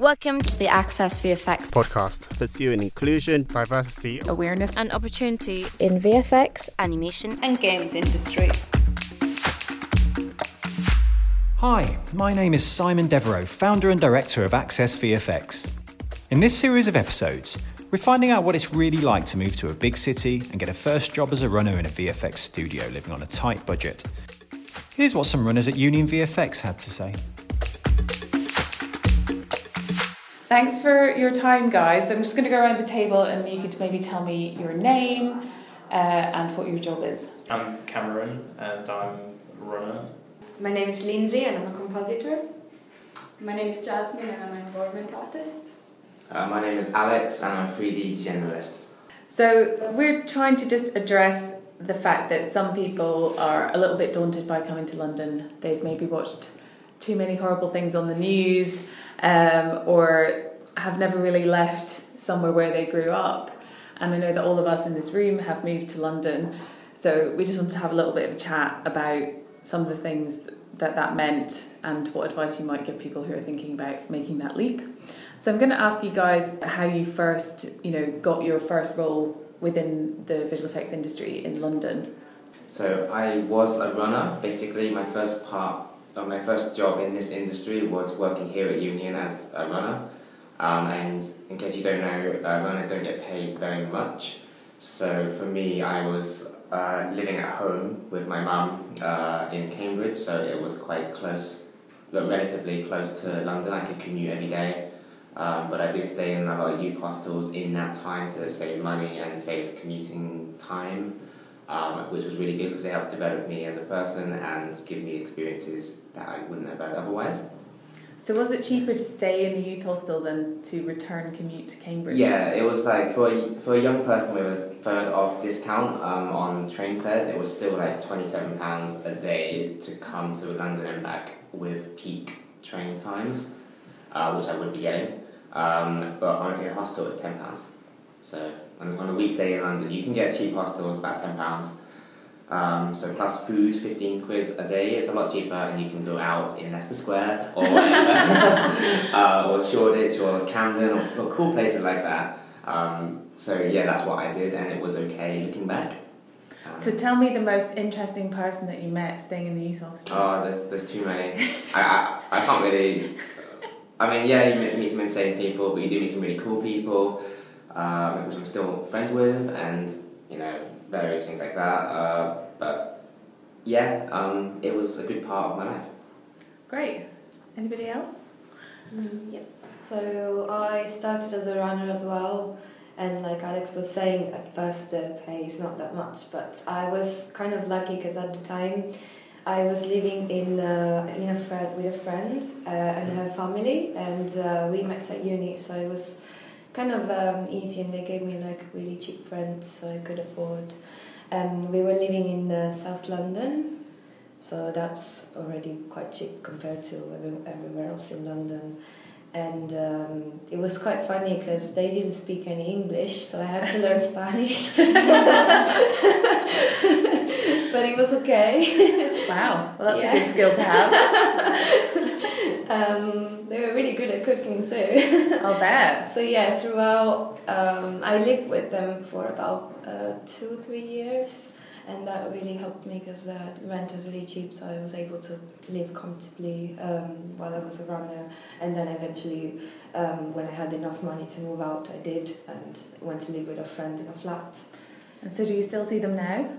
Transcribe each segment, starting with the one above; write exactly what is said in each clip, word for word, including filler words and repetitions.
Welcome to the Access V F X podcast. Pursuing inclusion, diversity, awareness and opportunity in V F X, animation and games industries. Hi, my name is Simon Devereux, founder and director of Access V F X. In this series of episodes, we're finding out what it's really like to move to a big city and get a first job as a runner in a V F X studio living on a tight budget. Here's what some runners at Union V F X had to say. Thanks for your time, guys. I'm just going to go around the table and you could maybe tell me your name uh, and what your job is. I'm Cameron and I'm a runner. My name is Lindsay and I'm a compositor. My name is Jasmine and I'm an involvement artist. Uh, my name is Alex and I'm a three D generalist. So we're trying to just address the fact that some people are a little bit daunted by coming to London. They've maybe watched too many horrible things on the news, um, or have never really left somewhere where they grew up. And I know that all of us in this room have moved to London, so we just want to have a little bit of a chat about some of the things that that meant and what advice you might give people who are thinking about making that leap. So I'm going to ask you guys how you first, you know, got your first role within the visual effects industry in London. So I was a runner. Basically, my first part of my first job in this industry was working here at Union as a runner. Um, and in case you don't know, uh, runners don't get paid very much. So for me, I was uh, living at home with my mum uh, in Cambridge, so it was quite close, relatively close to London. I could commute every day. Um, but I did stay in a lot of youth hostels in that time to save money and save commuting time, um, which was really good because it helped develop me as a person and give me experiences that I wouldn't have had otherwise. So was it cheaper to stay in the youth hostel than to return commute to Cambridge? Yeah, it was like for a, for a young person with a third off discount um, on train fares, it was still like twenty-seven pounds a day to come to London and back with peak train times, uh, which I wouldn't be getting. Um, but on a hostel it's ten pounds, so on, on a weekday in London you can get cheap hostels about ten pounds, um, so plus food, fifteen quid a day. It's a lot cheaper and you can go out in Leicester Square or whatever, uh, or Shoreditch or Camden or, or cool places like that, um, so yeah, that's what I did and it was okay looking back. So tell me the most interesting person that you met staying in the youth hostel. Oh, there's, there's too many. I, I, I can't really... I mean, yeah, you meet some insane people, but you do meet some really cool people, um, which I'm still friends with, and, you know, various things like that. Uh, but, yeah, um, it was a good part of my life. Great. Anybody else? Mm, yep. So I started as a runner as well, and like Alex was saying, at first the pay is not that much, but I was kind of lucky because at the time, I was living in uh, in a friend with a friend uh, and her family, and uh, we met at uni, so it was kind of um, easy, and they gave me like really cheap rent, so I could afford. And um, we were living in uh, South London, so that's already quite cheap compared to every, everywhere else in London. And um, it was quite funny because they didn't speak any English, so I had to learn Spanish. But it was okay. Wow, well, that's yeah. a good skill to have. um, they were really good at cooking too. I'll bet. So yeah, throughout, um, I lived with them for about uh, two, three years. And that really helped me because uh, rent was really cheap, so I was able to live comfortably um, while I was a runner. And then eventually, um, when I had enough money to move out, I did, and went to live with a friend in a flat. And so do you still see them now?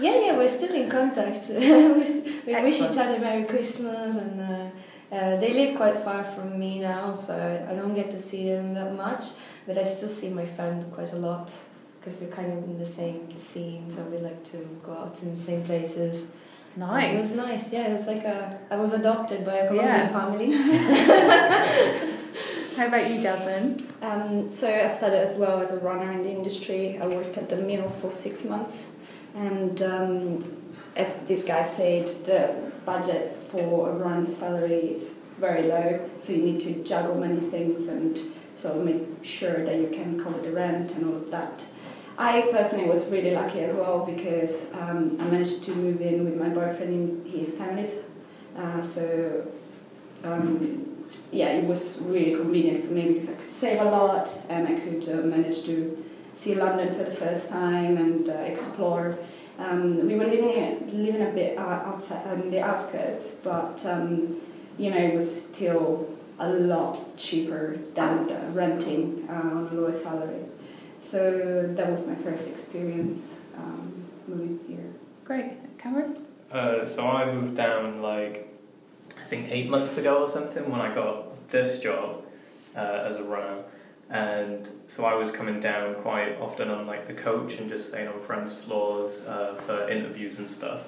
Yeah, yeah, we're still in contact. we we wish each other Merry Christmas, and uh, uh, they live quite far from me now, so I don't get to see them that much, but I still see my friend quite a lot. Because we're kind of in the same scene, so we like to go out in the same places. Nice. It was nice, yeah. It was like a, I was adopted by a Colombian yeah. family. How about you, Jasmine? Um, so I started as well as a runner in the industry. I worked at the mill for six months, and um, as this guy said, the budget for a run salary is very low, so you need to juggle many things and sort of make sure that you can cover the rent and all of that. I personally was really lucky as well because um, I managed to move in with my boyfriend and his families. Uh, so um, yeah, it was really convenient for me because I could save a lot and I could uh, manage to see London for the first time and uh, explore. Um, we were living living a bit outside on the outskirts, but um, you know, it was still a lot cheaper than the renting uh, on a lower salary. So that was my first experience um, moving here. Great, Cameron. Uh, so I moved down like I think eight months ago or something when I got this job uh, as a runner. And so I was coming down quite often on like the coach and just staying on friends' floors uh, for interviews and stuff.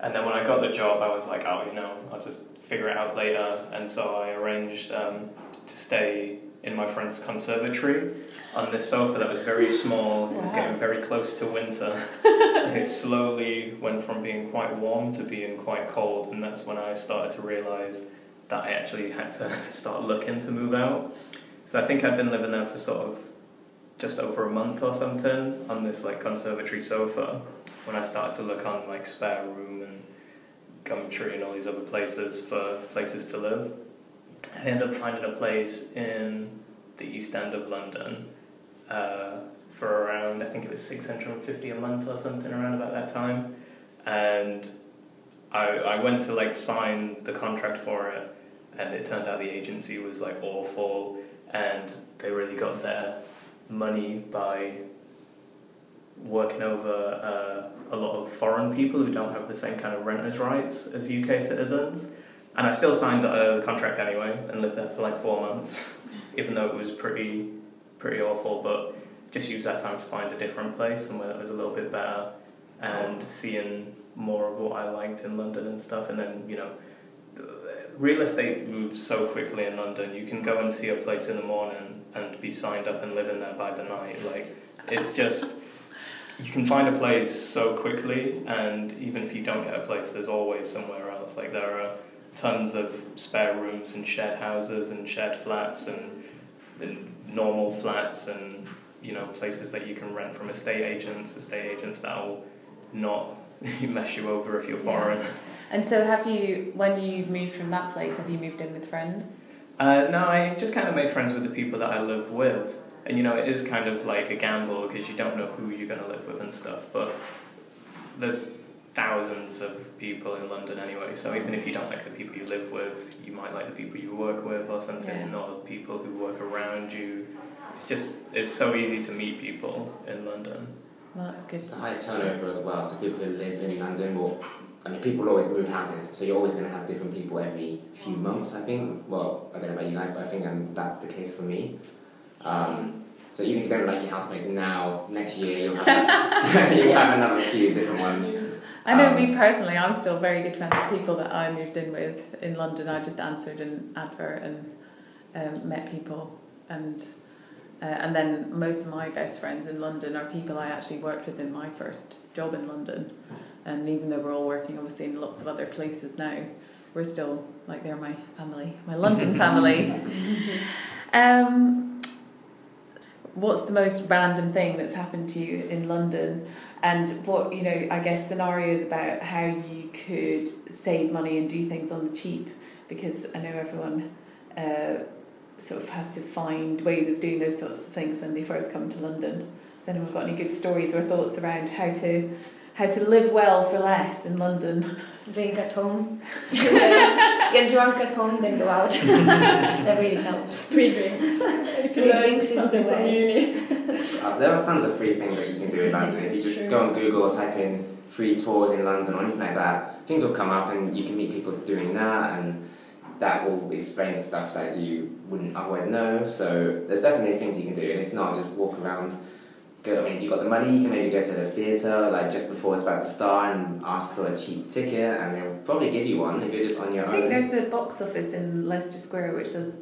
And then when I got the job, I was like, oh, you know, I'll just figure it out later. And so I arranged um, to stay in my friend's conservatory on this sofa that was very small. It was getting very close to winter. It slowly went from being quite warm to being quite cold. And that's when I started to realise that I actually had to start looking to move out. So I think I'd been living there for sort of just over a month or something on this like conservatory sofa when I started to look on like SpareRoom and Gumtree and all these other places for places to live. I ended up finding a place in the East End of London uh, for around, I think it was six hundred fifty a month or something around about that time. And I, I went to like sign the contract for it, and it turned out the agency was like awful. And they really got their money by working over uh, a lot of foreign people who don't have the same kind of renters' rights as U K citizens. And I still signed a contract anyway and lived there for like four months, even though it was pretty, pretty awful. But just used that time to find a different place, somewhere that was a little bit better, and seeing more of what I liked in London and stuff. And then, you know, real estate moves so quickly in London. You can go and see a place in the morning and be signed up and live in there by the night. Like, it's just, you can find a place so quickly, and even if you don't get a place, there's always somewhere else. Like, there are tons of spare rooms and shared houses and shared flats and, and normal flats and, you know, places that you can rent from estate agents, estate agents that will not mess you over if you're foreign. And so have you, when you moved from that place, have you moved in with friends? Uh, no, I just kind of made friends with the people that I live with. And, you know, it is kind of like a gamble because you don't know who you're going to live with and stuff. But there's thousands of people in London anyway. So even if you don't like the people you live with, you might like the people you work with or something, yeah. Not the people who work around you. It's just, it's so easy to meet people in London. Well, that's good. It's a high turnover as well. So people who live in London will... I mean, people always move houses, so you're always going to have different people every few months, I think. Well, I don't know about you guys, but I think um, that's the case for me. Um, so even if you don't like your housemates now, next year you'll have, you'll yeah. have another few different ones. I know um, me personally, I'm still very good friends with people that I moved in with in London. I just answered an advert and um, met people. And uh, and then most of my best friends in London are people I actually worked with in my first job in London. And even though we're all working, obviously, in lots of other places now, we're still, like, they're my family, my London family. um, what's the most random thing that's happened to you in London? And what, you know, I guess scenarios about how you could save money and do things on the cheap, because I know everyone uh, sort of has to find ways of doing those sorts of things when they first come to London. Has anyone got any good stories or thoughts around how to... how to live well for less in London? Drink at home. Get drunk at home, then go out. That really helps. Free drinks. Free drinks is the way. Uh, there are tons of free things that you can do in London. If you just true. go on Google or type in free tours in London or anything like that, things will come up and you can meet people doing that, and that will explain stuff that you wouldn't otherwise know. So there's definitely things you can do, and if not, just walk around. Go, I mean, if you've got the money, you can maybe go to the theatre like just before it's about to start and ask for a cheap ticket, and they'll probably give you one if you're just on your own. I think own. There's a box office in Leicester Square which does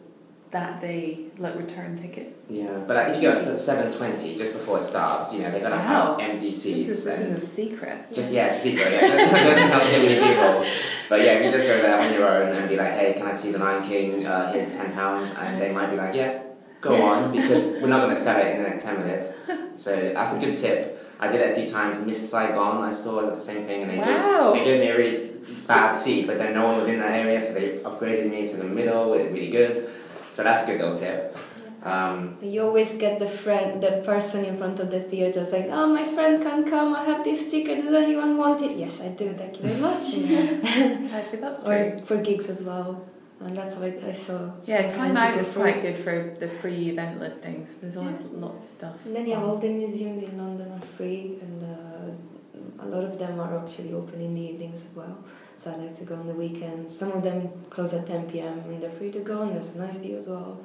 that day, like, return tickets. Yeah, but like, if you go at seven twenty, just before it starts, you know, they're going to wow. have empty seats. This is, this and is a secret. Just, yeah, yeah it's a secret. Yeah. Don't tell too many people. But yeah, if you just go there on your own and be like, hey, can I see the Lion King? Uh, here's ten pounds. And they might be like, yeah. Go on, because we're not going to sell it in the next ten minutes. So that's a good tip. I did it a few times. Miss Saigon, I saw the same thing, and they wow. did, they gave me a really bad seat, but then no one was in that area, so they upgraded me to the middle. It was really good. So that's a good little tip. Um, you always get the friend, the person in front of the theatre saying, "Oh, my friend can't come. I have this ticket. Does anyone want it?" Yes, I do. Thank you very much. Yeah. Actually, that's true. Or for gigs as well. And that's how I, I saw. Yeah, Time Out is quite good for the free event listings. There's always yeah. lots of stuff. And then you have all the museums in London are free, and uh, a lot of them are actually open in the evenings as well. So I like to go on the weekends. Some of them close at ten p m and they're free to go, and there's a nice view as well.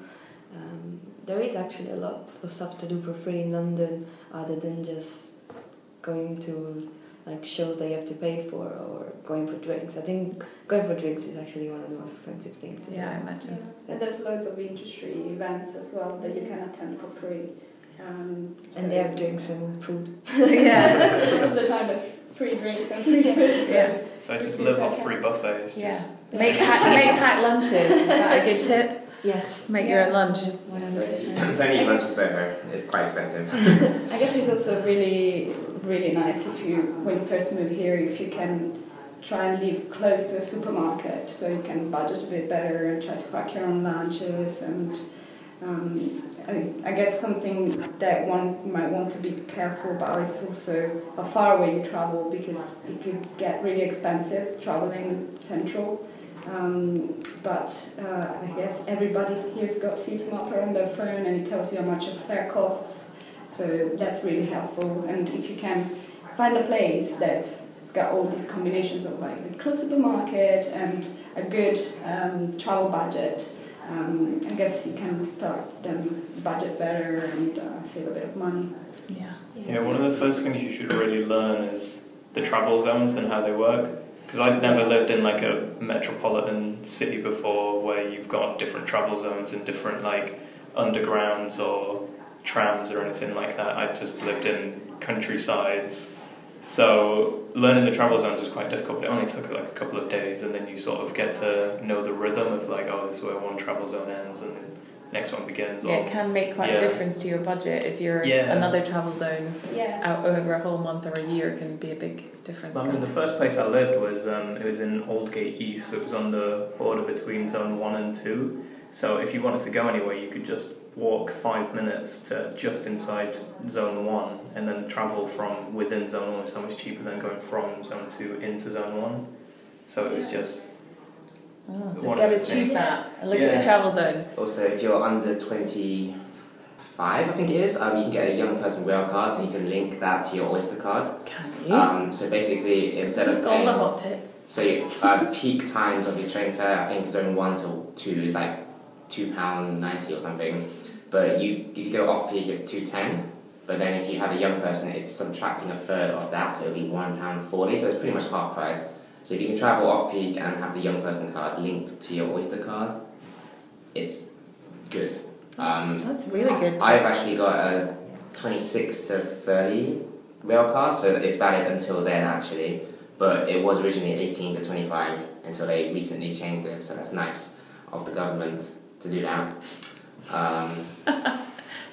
Um, there is actually a lot of stuff to do for free in London, other than just going to like shows that you have to pay for or going for drinks. I think going for drinks is actually one of the most expensive things to yeah, do. Yeah, I imagine. Yeah. And there's loads of industry events as well that you can attend for free. Um, so and they have drinks and food. Yeah, most of the time they're free drinks and free food. So, yeah. so just live off free buffets. Yeah. Just yeah. Make pack, make pack lunches. Is that a good tip? Yes. Make yeah. your own lunch. It's only lunch is over. It's quite expensive. I guess it's also really, really nice if you, when you first move here, if you can try and live close to a supermarket, so you can budget a bit better and try to pack your own lunches. And um, I, I guess something that one might want to be careful about is also how far away you travel, because it could get really expensive traveling central. Um, but uh, I guess everybody's here's got Citymapper on their phone, and it tells you how much a fare costs, so that's really helpful. And if you can find a place that's it's got all these combinations of like a close supermarket and a good um, travel budget, um, I guess you can start them budget better and uh, save a bit of money. Yeah. yeah. Yeah. One of the first things you should really learn is the travel zones and how they work. Because I'd never lived in like a metropolitan city before, where you've got different travel zones and different like undergrounds or trams or anything like that. I just lived in countrysides, so learning the travel zones was quite difficult. It only took like a couple of days, and then you sort of get to know the rhythm of like, oh, this is where one travel zone ends and the next one begins. Yeah, or, it can make quite yeah. a difference to your budget if you're yeah. another travel zone yes. out over a whole month or a year. Can be a big difference. Well, I mean, the first place I lived was um, it was in Aldgate East, so it was on the border between zone one and two. So if you wanted to go anywhere, you could just walk five minutes to just inside zone one, and then travel from within zone one was so much cheaper than going from zone two into zone one. So it was just. Oh, so get a cheap map and look yeah. at the travel zones. Also, if you're under twenty-five, I think it is, um, you can get a young person rail card, and you can link that to your Oyster card. Can you? Um, so basically, instead of paying... All about tips. So you, uh, peak times of your train fare, I think zone one till two is like two pounds ninety or something. But you, if you go off peak, it's two pounds ten. But then if you have a young person, it's subtracting a third of that, so it'll be one pound forty. So it's pretty much half price. So if you can travel off-peak and have the young person card linked to your Oyster card, it's good. Um, that's, that's really good. I've actually got a twenty-six to thirty rail card, so it's valid until then actually. But it was originally eighteen to twenty-five until they recently changed it, so that's nice of the government to do that. Um,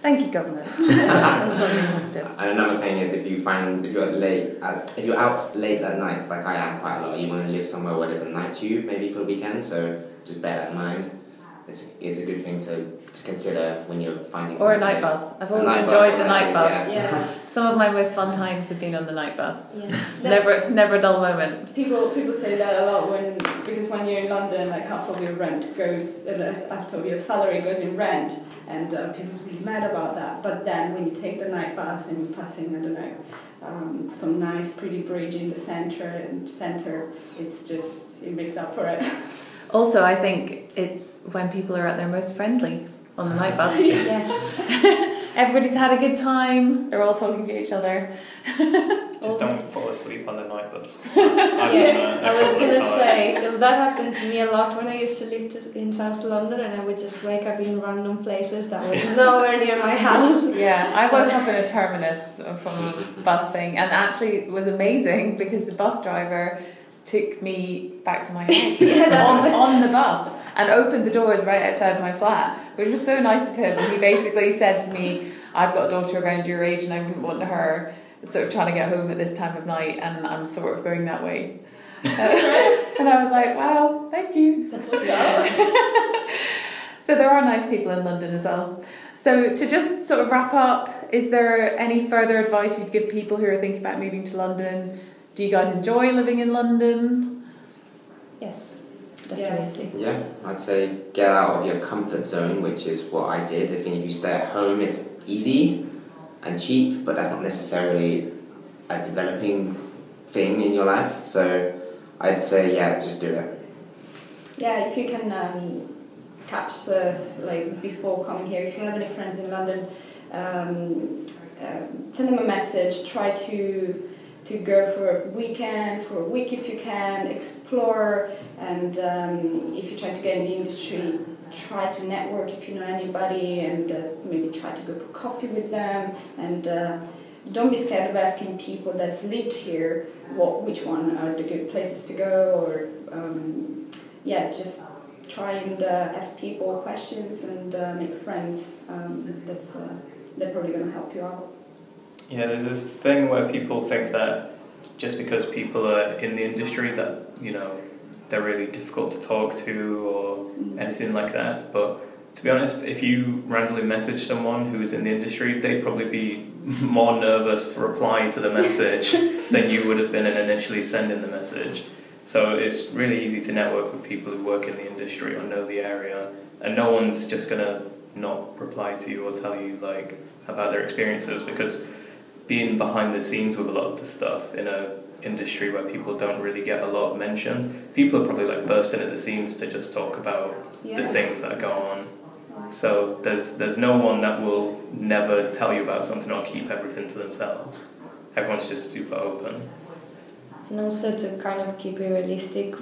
Thank you, government. And another thing is, if you find if you're late, at, if you're out late at night, like I am quite a lot, you want to live somewhere where there's a night tube, maybe for the weekend. So just bear that in mind. It's it's a good thing to, to consider when you're finding. Or a night bus. I've always enjoyed the night bus. Yeah. Yeah. Some of my most fun times have been on the night bus. Yeah. never never a dull moment. People people say that a lot when because when you're in London, like half of your rent goes half of your salary goes in rent, and uh, people's really mad about that. But then when you take the night bus and you're passing, I don't know, um, some nice pretty bridge in the centre and centre, it's just it makes up for it. Also, I think it's when people are at their most friendly on the night bus. Yes. Everybody's had a good time. They're all talking to each other. Just don't fall asleep on the night bus. I, yeah. I was going to say, because that happened to me a lot when I used to live to, in South London, and I would just wake up in random places that was nowhere near my house. Yeah, I so. woke up in a terminus from a bus thing, and actually it was amazing because the bus driver took me back to my house yeah, on, on the bus and opened the doors right outside my flat, which was so nice of him. And he basically said to me, I've got a daughter around your age and I wouldn't want her sort of trying to get home at this time of night, and I'm sort of going that way. uh, and I was like, wow, thank you. So there are nice people in London as well. So to just sort of wrap up, is there any further advice you'd give people who are thinking about moving to London? Do you guys enjoy living in London? Yes, definitely. Yes. Yeah, I'd say get out of your comfort zone, which is what I did. I think if you stay at home, it's easy and cheap, but that's not necessarily a developing thing in your life. So I'd say, yeah, just do it. Yeah, if you can... Um catch surf like before coming here. If you have any friends in London, um, uh, send them a message. Try to to go for a weekend, for a week if you can. Explore, and um, if you're trying to get in the industry, try to network if you know anybody, and uh, maybe try to go for coffee with them. And uh, don't be scared of asking people that's lived here what which one are the good places to go, or um, yeah, just. Try and uh, ask people questions and uh, make friends. Um, that's uh, they're probably going to help you out. Yeah, there's this thing where people think that just because people are in the industry that, you know, they're really difficult to talk to or mm-hmm. anything like that. But to be honest, if you randomly message someone who's in the industry, they'd probably be more nervous to reply to the message than you would have been in initially sending the message. So it's really easy to network with people who work in the industry or know the area, and no one's just going to not reply to you or tell you like about their experiences, because being behind the scenes with a lot of the stuff in an industry where people don't really get a lot mentioned, people are probably like bursting at the seams to just talk about yeah. the things that go on. So there's there's no one that will never tell you about something or keep everything to themselves. Everyone's just super open. And also to kind of keep it realistic,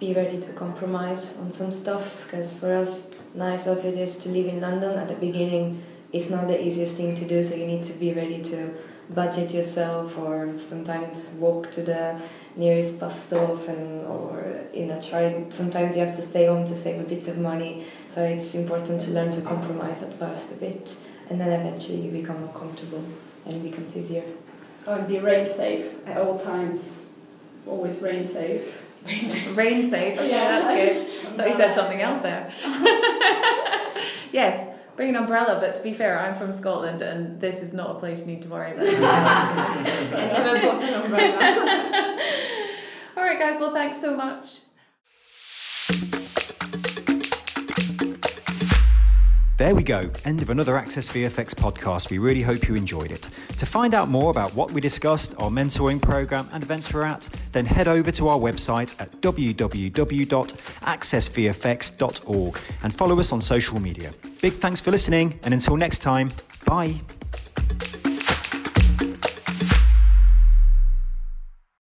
be ready to compromise on some stuff, because for us, nice as it is to live in London, at the beginning it's not the easiest thing to do, so you need to be ready to budget yourself, or sometimes walk to the nearest bus stop, and or you know, try. Sometimes you have to stay home to save a bit of money, so it's important to learn to compromise at first a bit, and then eventually you become more comfortable and it becomes easier. Oh, and be rain safe at all times. Always rain safe. Rain safe. Okay, yeah, that's good. I thought you said something else there. Yes, bring an umbrella. But to be fair, I'm from Scotland, and this is not a place you need to worry about. I never got an umbrella. All right, guys. Well, thanks so much. There we go, end of another Access V F X podcast. We really hope you enjoyed it. To find out more about what we discussed, our mentoring program and events we're at, then head over to our website at w w w dot access v f x dot org and follow us on social media. Big thanks for listening, and until next time, bye.